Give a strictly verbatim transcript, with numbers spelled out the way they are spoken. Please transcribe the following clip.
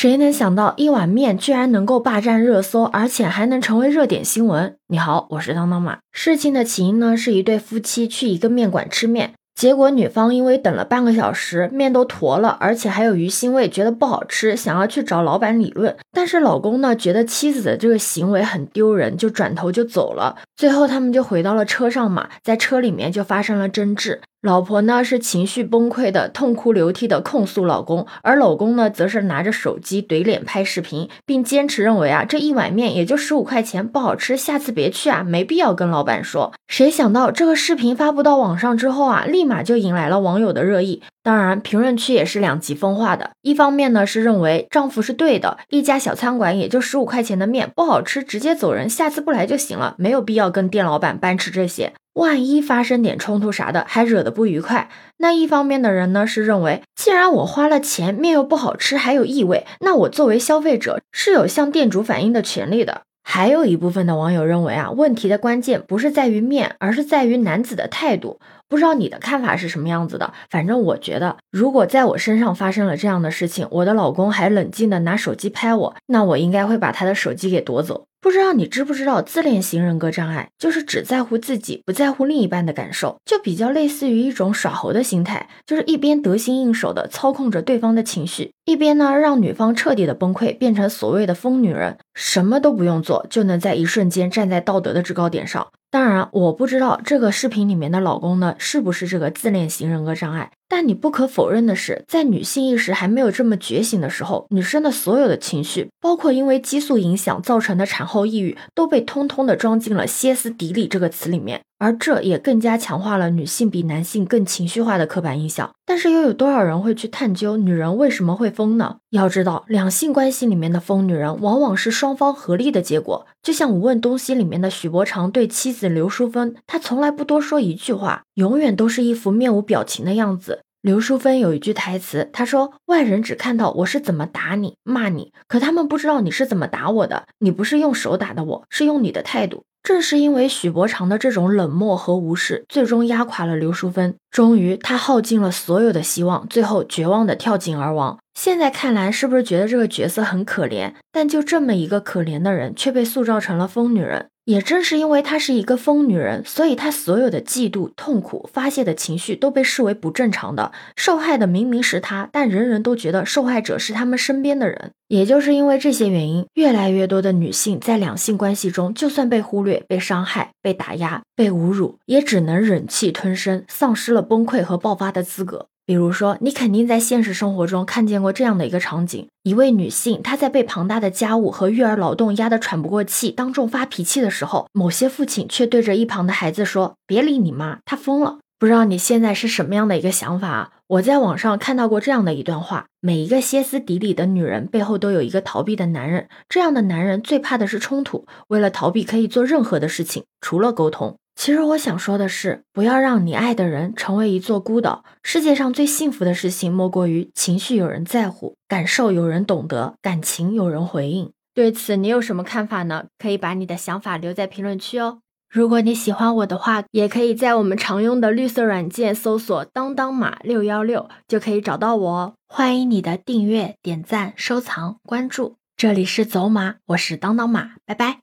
谁能想到一碗面居然能够霸占热搜，而且还能成为热点新闻？你好，我是当当妈。事情的起因呢，是一对夫妻去一个面馆吃面，结果女方因为等了半个小时，面都坨了，而且还有鱼腥味，觉得不好吃，想要去找老板理论。但是老公呢，觉得妻子的这个行为很丢人，就转头就走了。最后他们就回到了车上嘛，在车里面就发生了争执。老婆呢是情绪崩溃的，痛哭流涕的控诉老公，而老公呢则是拿着手机怼脸拍视频，并坚持认为啊这一碗面也就十五块钱，不好吃下次别去啊，没必要跟老板说。谁想到这个视频发布到网上之后啊，立马就引来了网友的热议。当然评论区也是两极分化的，一方面呢是认为丈夫是对的，一家小餐馆也就十五块钱的面，不好吃直接走人，下次不来就行了，没有必要跟店老板搬吃这些，万一发生点冲突啥的还惹得不愉快。那一方面的人呢是认为，既然我花了钱，面又不好吃还有异味，那我作为消费者是有向店主反映的权利的。还有一部分的网友认为啊，问题的关键不是在于面，而是在于男子的态度。不知道你的看法是什么样子的，反正我觉得如果在我身上发生了这样的事情，我的老公还冷静的拿手机拍我，那我应该会把他的手机给夺走。不知道你知不知道，自恋型人格障碍就是只在乎自己，不在乎另一半的感受，就比较类似于一种耍猴的心态，就是一边得心应手的操控着对方的情绪，一边呢让女方彻底的崩溃，变成所谓的疯女人，什么都不用做就能在一瞬间站在道德的制高点上。当然我不知道这个视频里面的老公呢是不是这个自恋型人格障碍，但你不可否认的是，在女性意识还没有这么觉醒的时候，女生的所有的情绪，包括因为激素影响造成的产后抑郁，都被通通的装进了歇斯底里这个词里面，而这也更加强化了女性比男性更情绪化的刻板印象。但是又有多少人会去探究女人为什么会疯呢？要知道，两性关系里面的疯女人往往是双方合力的结果，就像《无问东西》里面的许伯常对妻子刘淑芬，他从来不多说一句话，永远都是一副面无表情的样子。刘淑芬有一句台词，她说，外人只看到我是怎么打你骂你，可他们不知道你是怎么打我的，你不是用手打的我，是用你的态度。正是因为许伯常的这种冷漠和无视，最终压垮了刘淑芬，终于她耗尽了所有的希望，最后绝望的跳井而亡。现在看来是不是觉得这个角色很可怜，但就这么一个可怜的人却被塑造成了疯女人。也正是因为她是一个疯女人，所以她所有的嫉妒痛苦发泄的情绪都被视为不正常的，受害的明明是她，但人人都觉得受害者是他们身边的人。也就是因为这些原因，越来越多的女性在两性关系中，就算被忽略被伤害被打压被侮辱，也只能忍气吞声，丧失了崩溃和爆发的资格。比如说，你肯定在现实生活中看见过这样的一个场景，一位女性她在被庞大的家务和育儿劳动压得喘不过气，当众发脾气的时候，某些父亲却对着一旁的孩子说，别理你妈，她疯了。不知道你现在是什么样的一个想法啊？我在网上看到过这样的一段话，每一个歇斯底里的女人背后都有一个逃避的男人，这样的男人最怕的是冲突，为了逃避可以做任何的事情，除了沟通。其实我想说的是，不要让你爱的人成为一座孤岛。世界上最幸福的事情莫过于情绪有人在乎，感受有人懂得，感情有人回应。对此你有什么看法呢？可以把你的想法留在评论区哦。如果你喜欢我的话，也可以在我们常用的绿色软件搜索当当马六一六，就可以找到我哦。欢迎你的订阅、点赞、收藏、关注。这里是走马，我是当当马，拜拜。